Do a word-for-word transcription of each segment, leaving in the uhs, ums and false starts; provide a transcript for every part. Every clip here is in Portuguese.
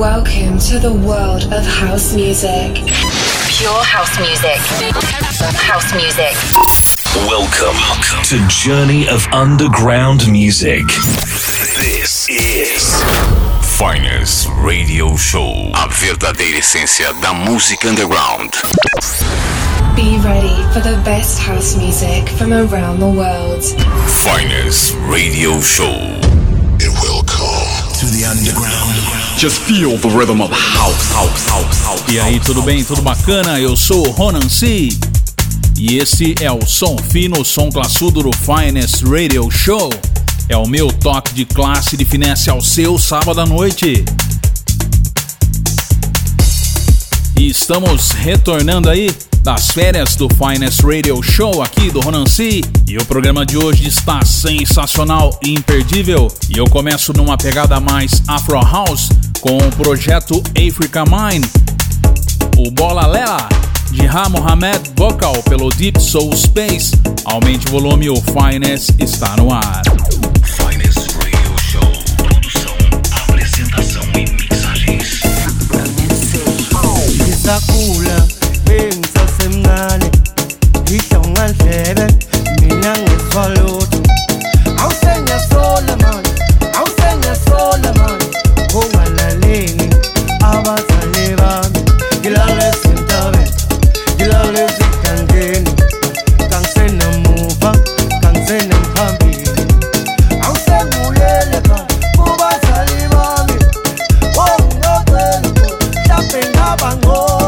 Welcome to the world of house music. Pure house music. House music. Welcome to Journey of Underground Music. This is Finest Radio Show. A verdadeira essência da música underground. Be ready for the best house music from around the world. Finest Radio Show. To the underground. Just feel the rhythm of house, house, house, house. E aí, tudo bem? Tudo bacana? Eu sou o Ronan C. E esse é o som fino, o som classudo do Finest Radio Show. É o meu toque de classe de finesse ao seu sábado à noite. E estamos retornando aí das férias do Finest Radio Show aqui do Ronan C. E o programa de hoje está sensacional e imperdível. E eu começo numa pegada mais Afro House com o projeto Africa Mine, o Bola Lela de Ram Mohamed vocal pelo Deep Soul Space. Aumente o volume, o Finest está no ar. Finest Radio Show, produção, apresentação e mixagens. Ronan C. Benza semnane, itongan sebe, minang es faluto. Ausenya Solomon, ausenya Solomon, Owalalini, Abasalivan, Gilales Kintabe, Gilales Kangeni, Kansenam Muba, Kansenam Pambi, Ausemuleleba, Mubasalivami, Onoteluko, Tapengabango.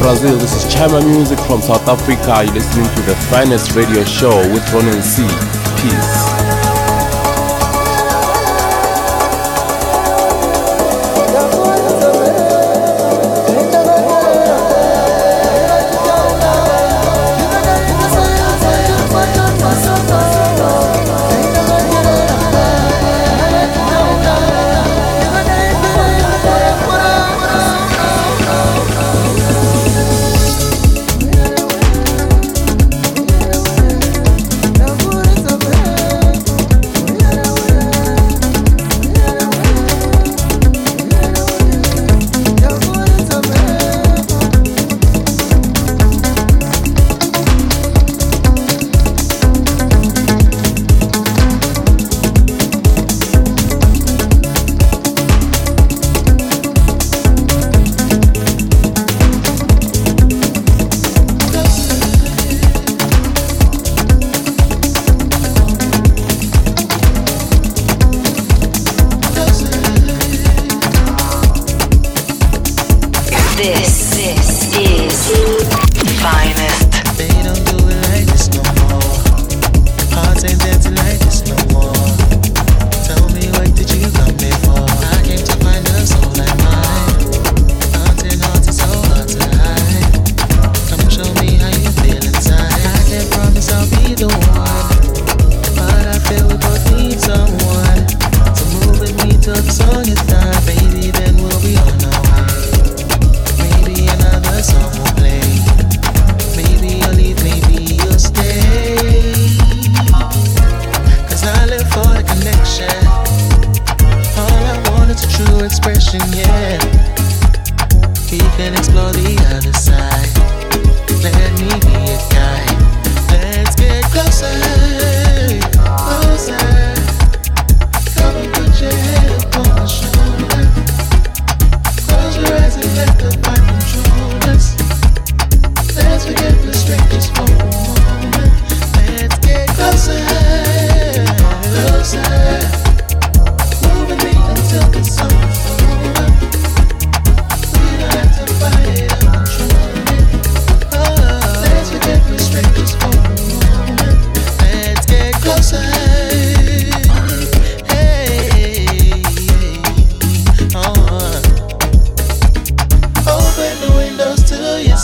Brazil, this is Chama Music from South Africa. You're listening to the Finest Radio Show with Ronan C. Peace.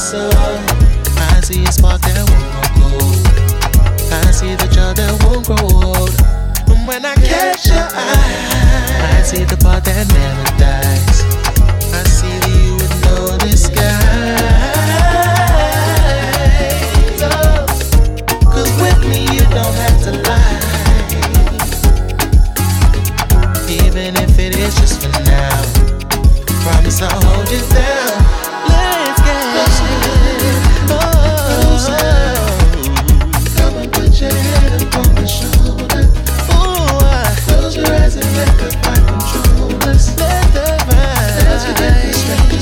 soul. I see a spark that won't go. I see the child that won't grow old. And when I catch your eye, I see the part that never dies. I see that you with no disguise. Oh, 'cause with me you don't have to lie. Even if it is just for now, I promise I'll hold you down. Let the vibe. Let's forget the strength.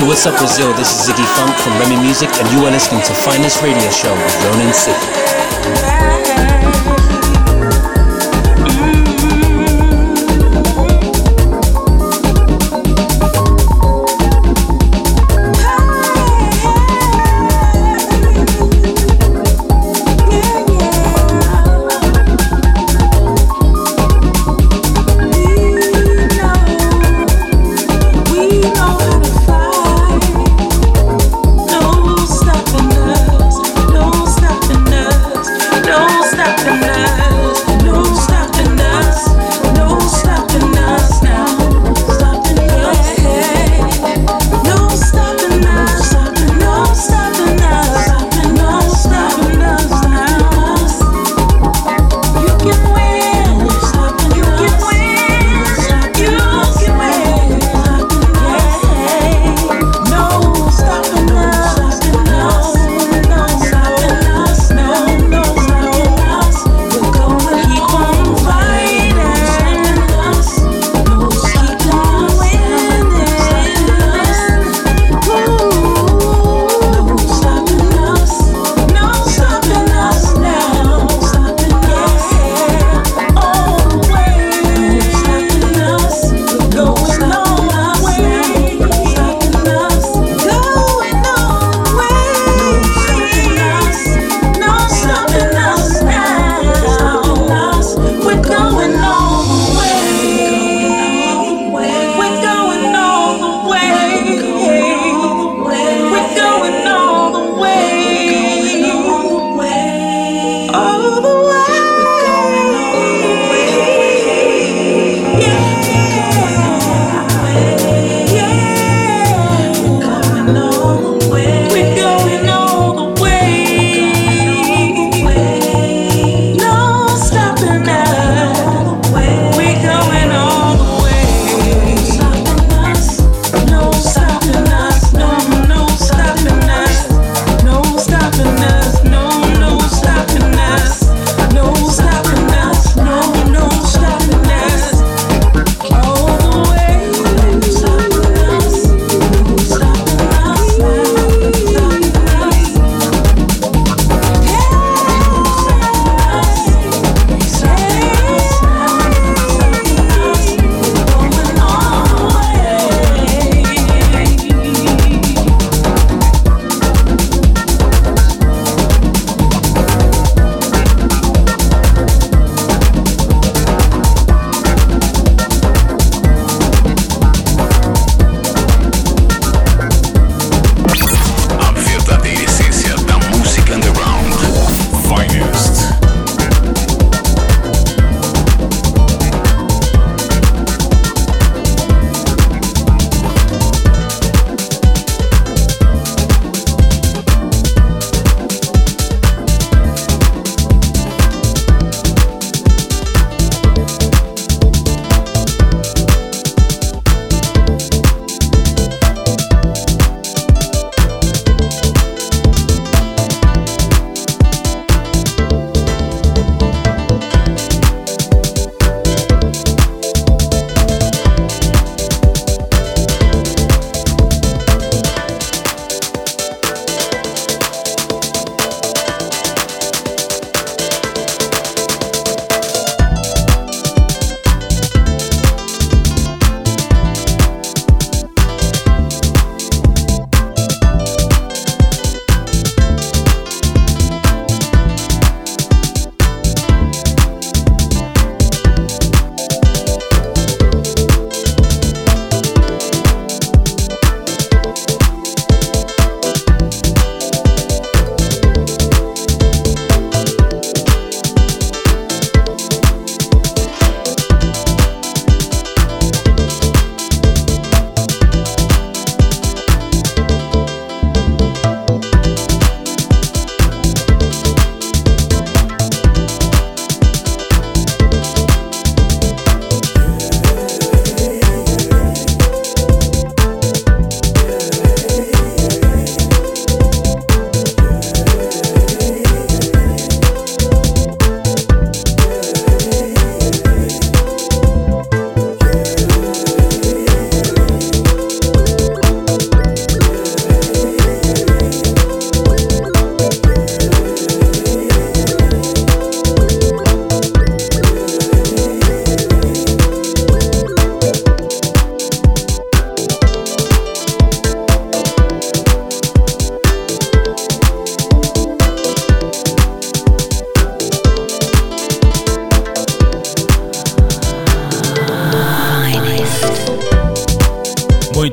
Hey, what's up, Brazil? This is Ziggy Funk from Remy Music, and you are listening to Finest Radio Show with Ronan C. No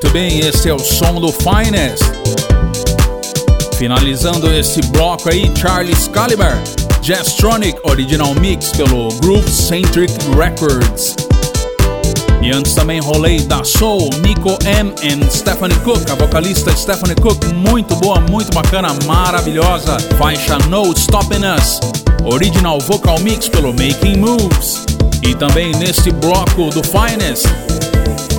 Muito bem, esse é o som do Finest. Finalizando esse bloco aí, Charlie Caliber, Jazz Tronic, original mix pelo Groove Centric Records. E antes também rolei da Soul, Nico M e Stephanie Cook, a vocalista Stephanie Cook, muito boa, muito bacana, maravilhosa, faixa No Stopping Us, original vocal mix pelo Making Moves. E também neste bloco do Finest,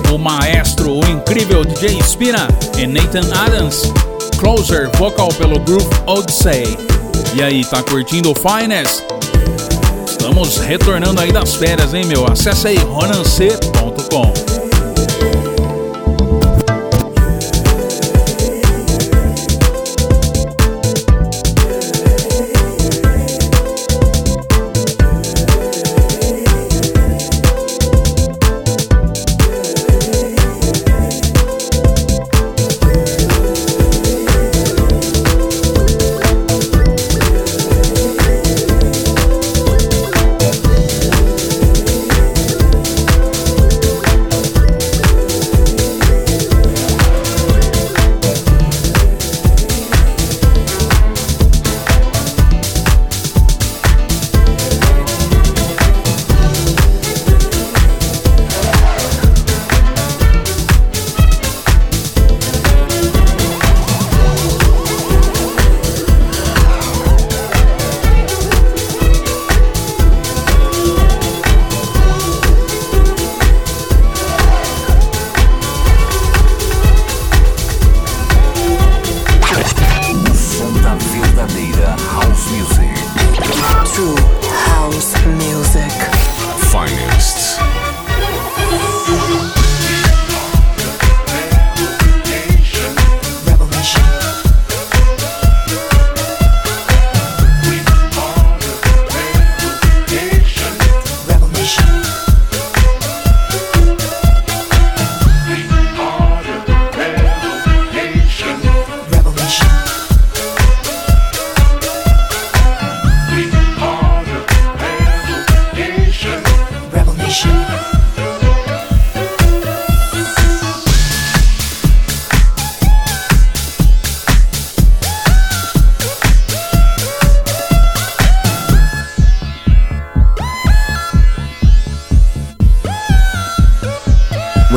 o maestro, o incrível D J Spina e Nathan Adams, Closer vocal pelo Groove Odyssey. E aí, tá curtindo o Finest? Estamos retornando aí das férias, hein, meu? Acesse aí Ronan C ponto com.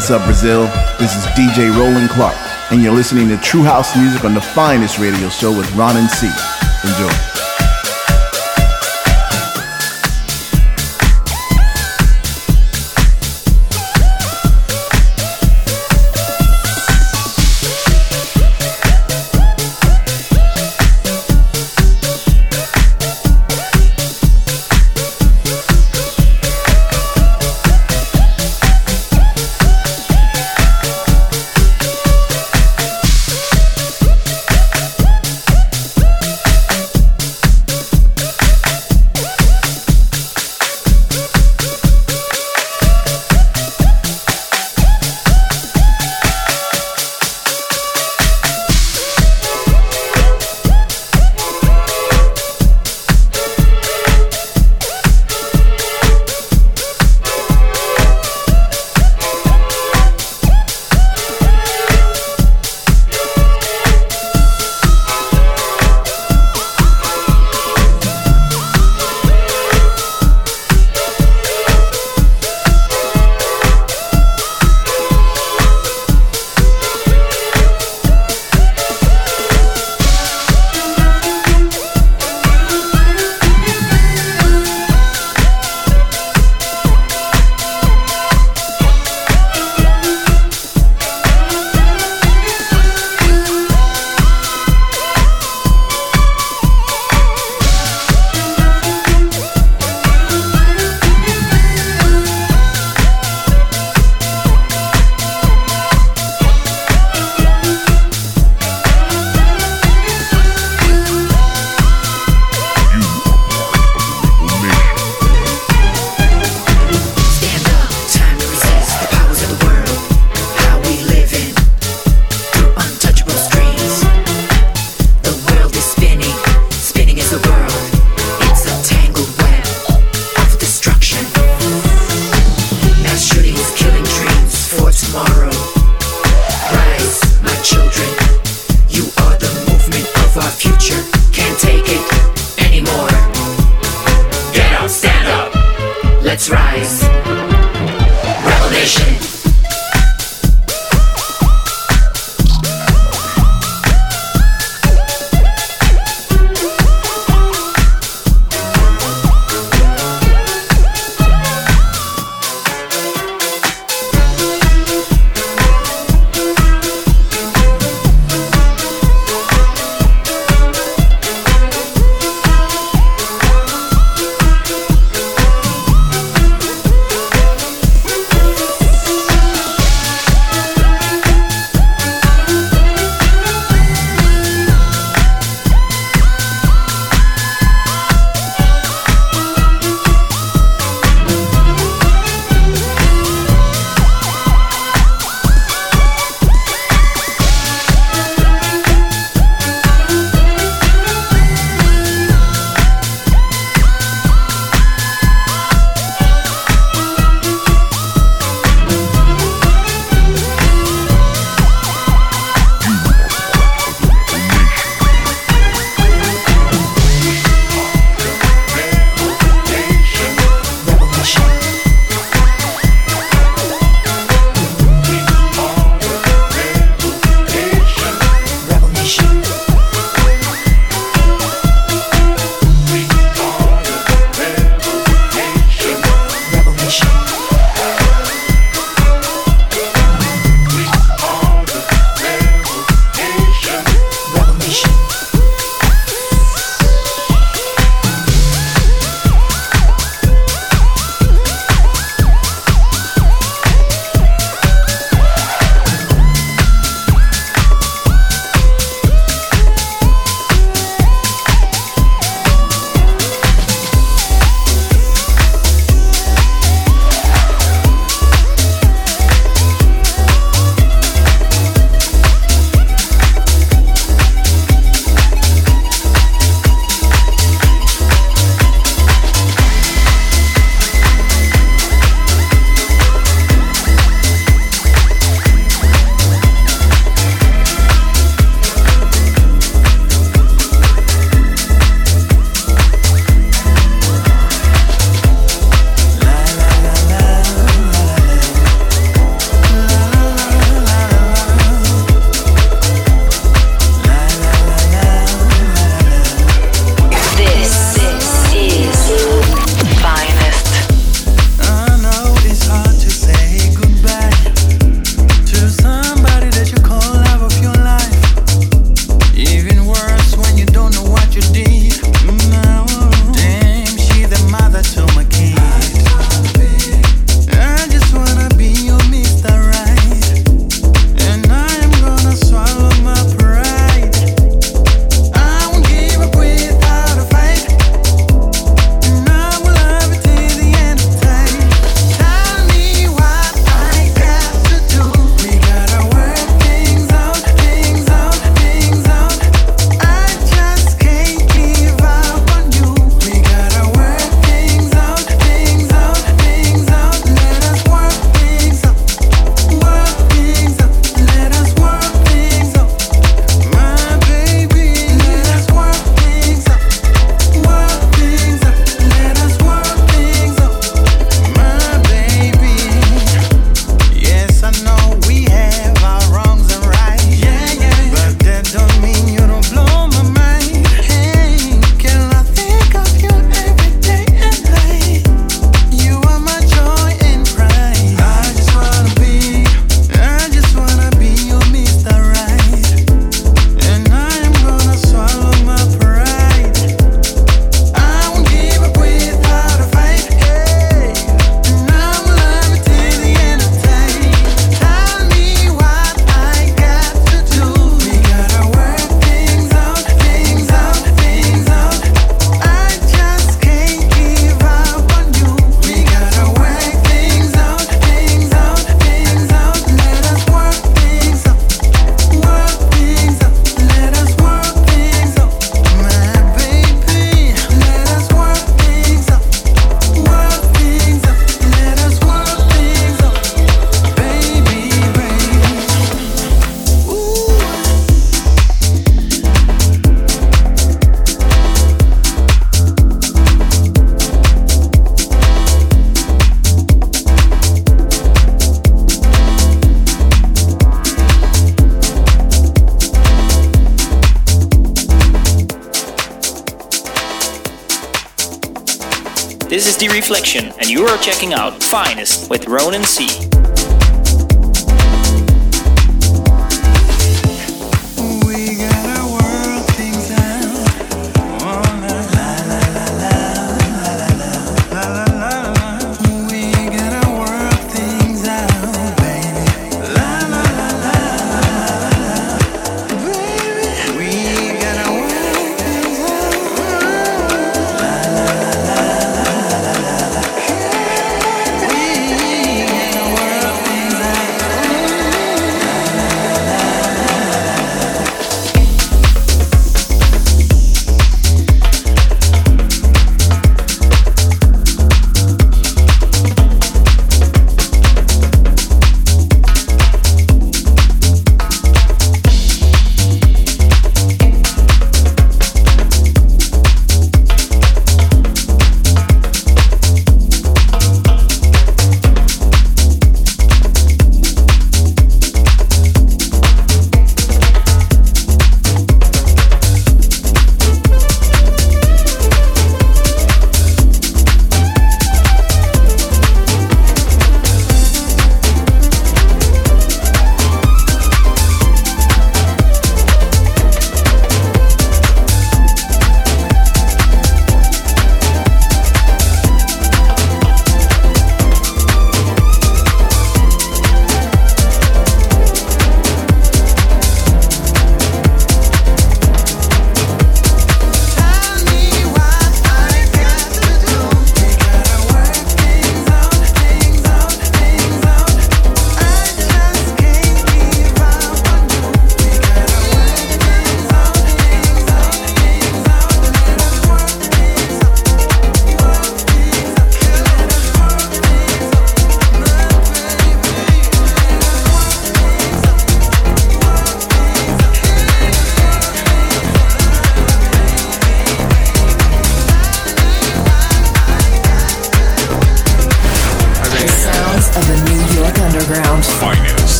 What's up, Brazil? This is D J Roland Clark, and you're listening to True House Music on the Finest Radio Show with Ronan C. Enjoy. This is The Reflection, and you are checking out Finest with Ronan C.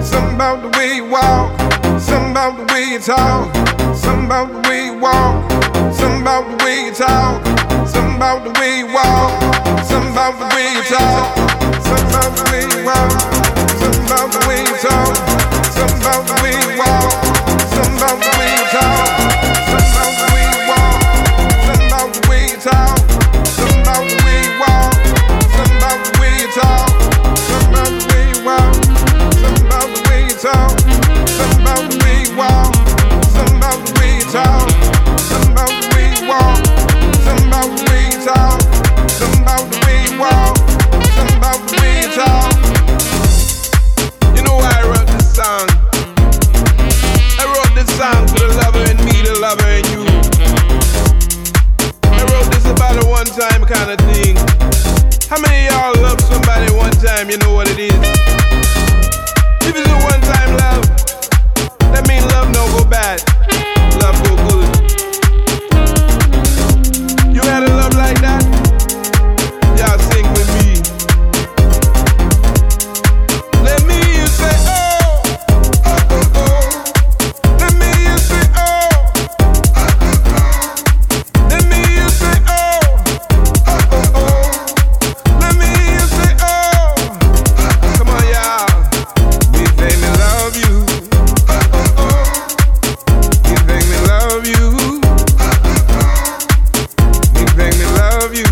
Something about the way you walk, something about the way you kind of thing. How many of y'all love somebody one time, you know what it is? If it's a one time love, that means love don't go bad, love go good. You had a love like that? Y'all sing with me. Let me you say oh, oh, oh, oh. Let me you say oh, oh, oh, oh. Let me you say oh, oh, oh, oh. Let me you say oh, oh, oh. Come on y'all. You think me love you, oh, oh, oh. You think me love you, oh, oh, oh. You think me love you.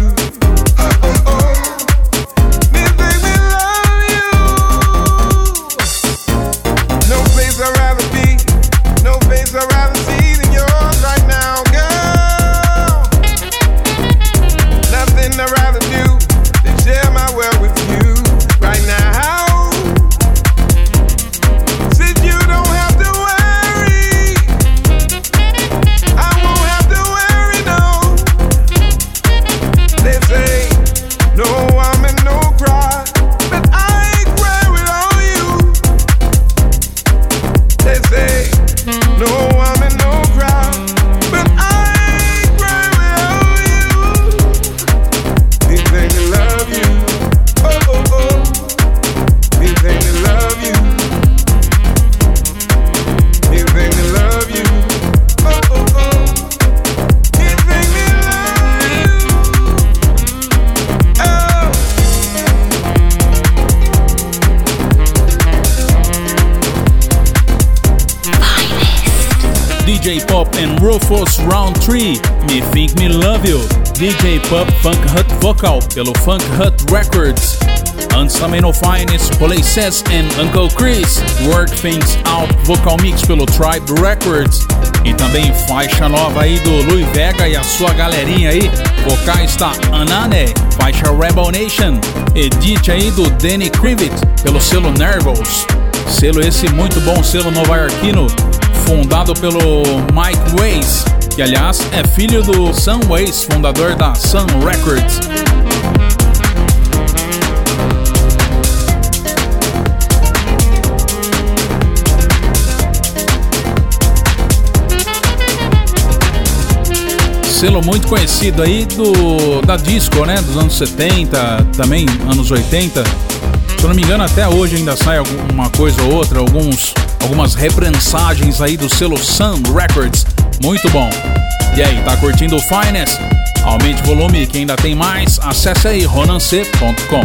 Round three, Me Think Me Love You, D J Pub Funk Hut Vocal pelo Funk Hut Records. Antes também no Finest, Polices and Uncle Chris, Work Things Out Vocal Mix pelo Tribe Records. E também faixa nova aí do Louis Vega e a sua galerinha aí, vocais da Anane, faixa Rebel Nation, edit aí do Danny Krivit pelo selo Nervous. Selo esse muito bom, selo nova-iorquino, fundado pelo Mike Ways, que aliás é filho do Sam Wise, fundador da Sun Records. Selo muito conhecido aí do, da disco, né, dos anos setenta, também anos oitenta. Se eu não me engano, até hoje ainda sai alguma coisa ou outra, alguns... algumas reprensagens aí do selo Sun Records, muito bom. E aí, tá curtindo o Finest? Aumente o volume que ainda tem mais, acesse aí Ronan C ponto com.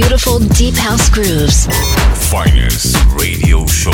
beautiful deep house grooves. Finest Radio Show.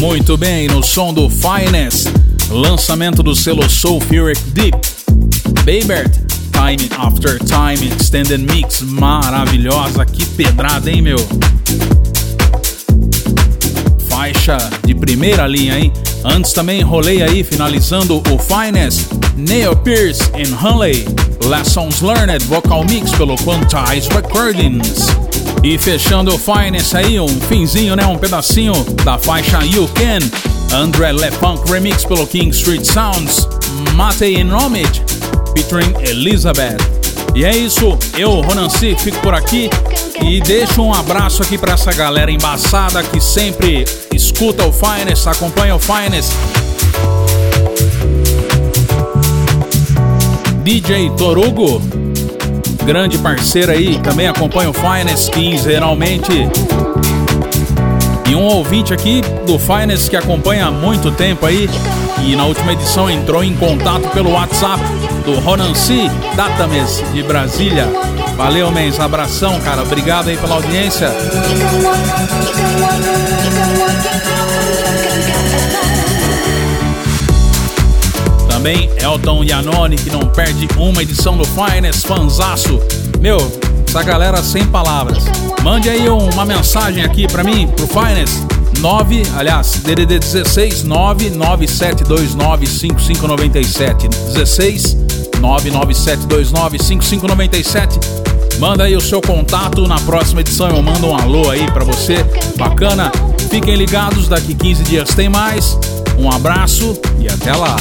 Muito bem, no som do Finest, lançamento do selo Soul Furic Deep, Baby Bird, Time After Time, Extended Mix, maravilhosa, que pedrada, hein, meu? Faixa de primeira linha, hein? Antes também rolei aí, finalizando o Finest, Neo Pierce and Hunley, Lessons Learned, Vocal Mix pelo Quantize Recordings. E fechando o Finest aí, um finzinho, né? Um pedacinho da faixa You Can, André LePunk Remix pelo King Street Sounds, Matei and Homage, featuring Elizabeth. E é isso, eu, Ronan C, fico por aqui e deixo um abraço aqui pra essa galera embaçada que sempre escuta o Finest, acompanha o Finest. D J Torugo, grande parceiro aí, também acompanha o Finest quinzenalmente. E um ouvinte aqui do Finest que acompanha há muito tempo aí, e na última edição entrou em contato pelo WhatsApp do Ronan C, Datames de Brasília. Valeu, mens, abração, cara, obrigado aí pela audiência. Também Elton Iannone, que não perde uma edição do Finest, fanzaço. Meu, essa galera sem palavras. Mande aí uma mensagem aqui pra mim, pro Finest, nove, aliás, D D D um seis nove nove sete dois nove cinco cinco nove sete, um seis nove nove sete dois nove cinco cinco nove sete. Manda aí o seu contato, na próxima edição eu mando um alô aí pra você, bacana. Fiquem ligados, daqui quinze dias tem mais. Um abraço e até lá!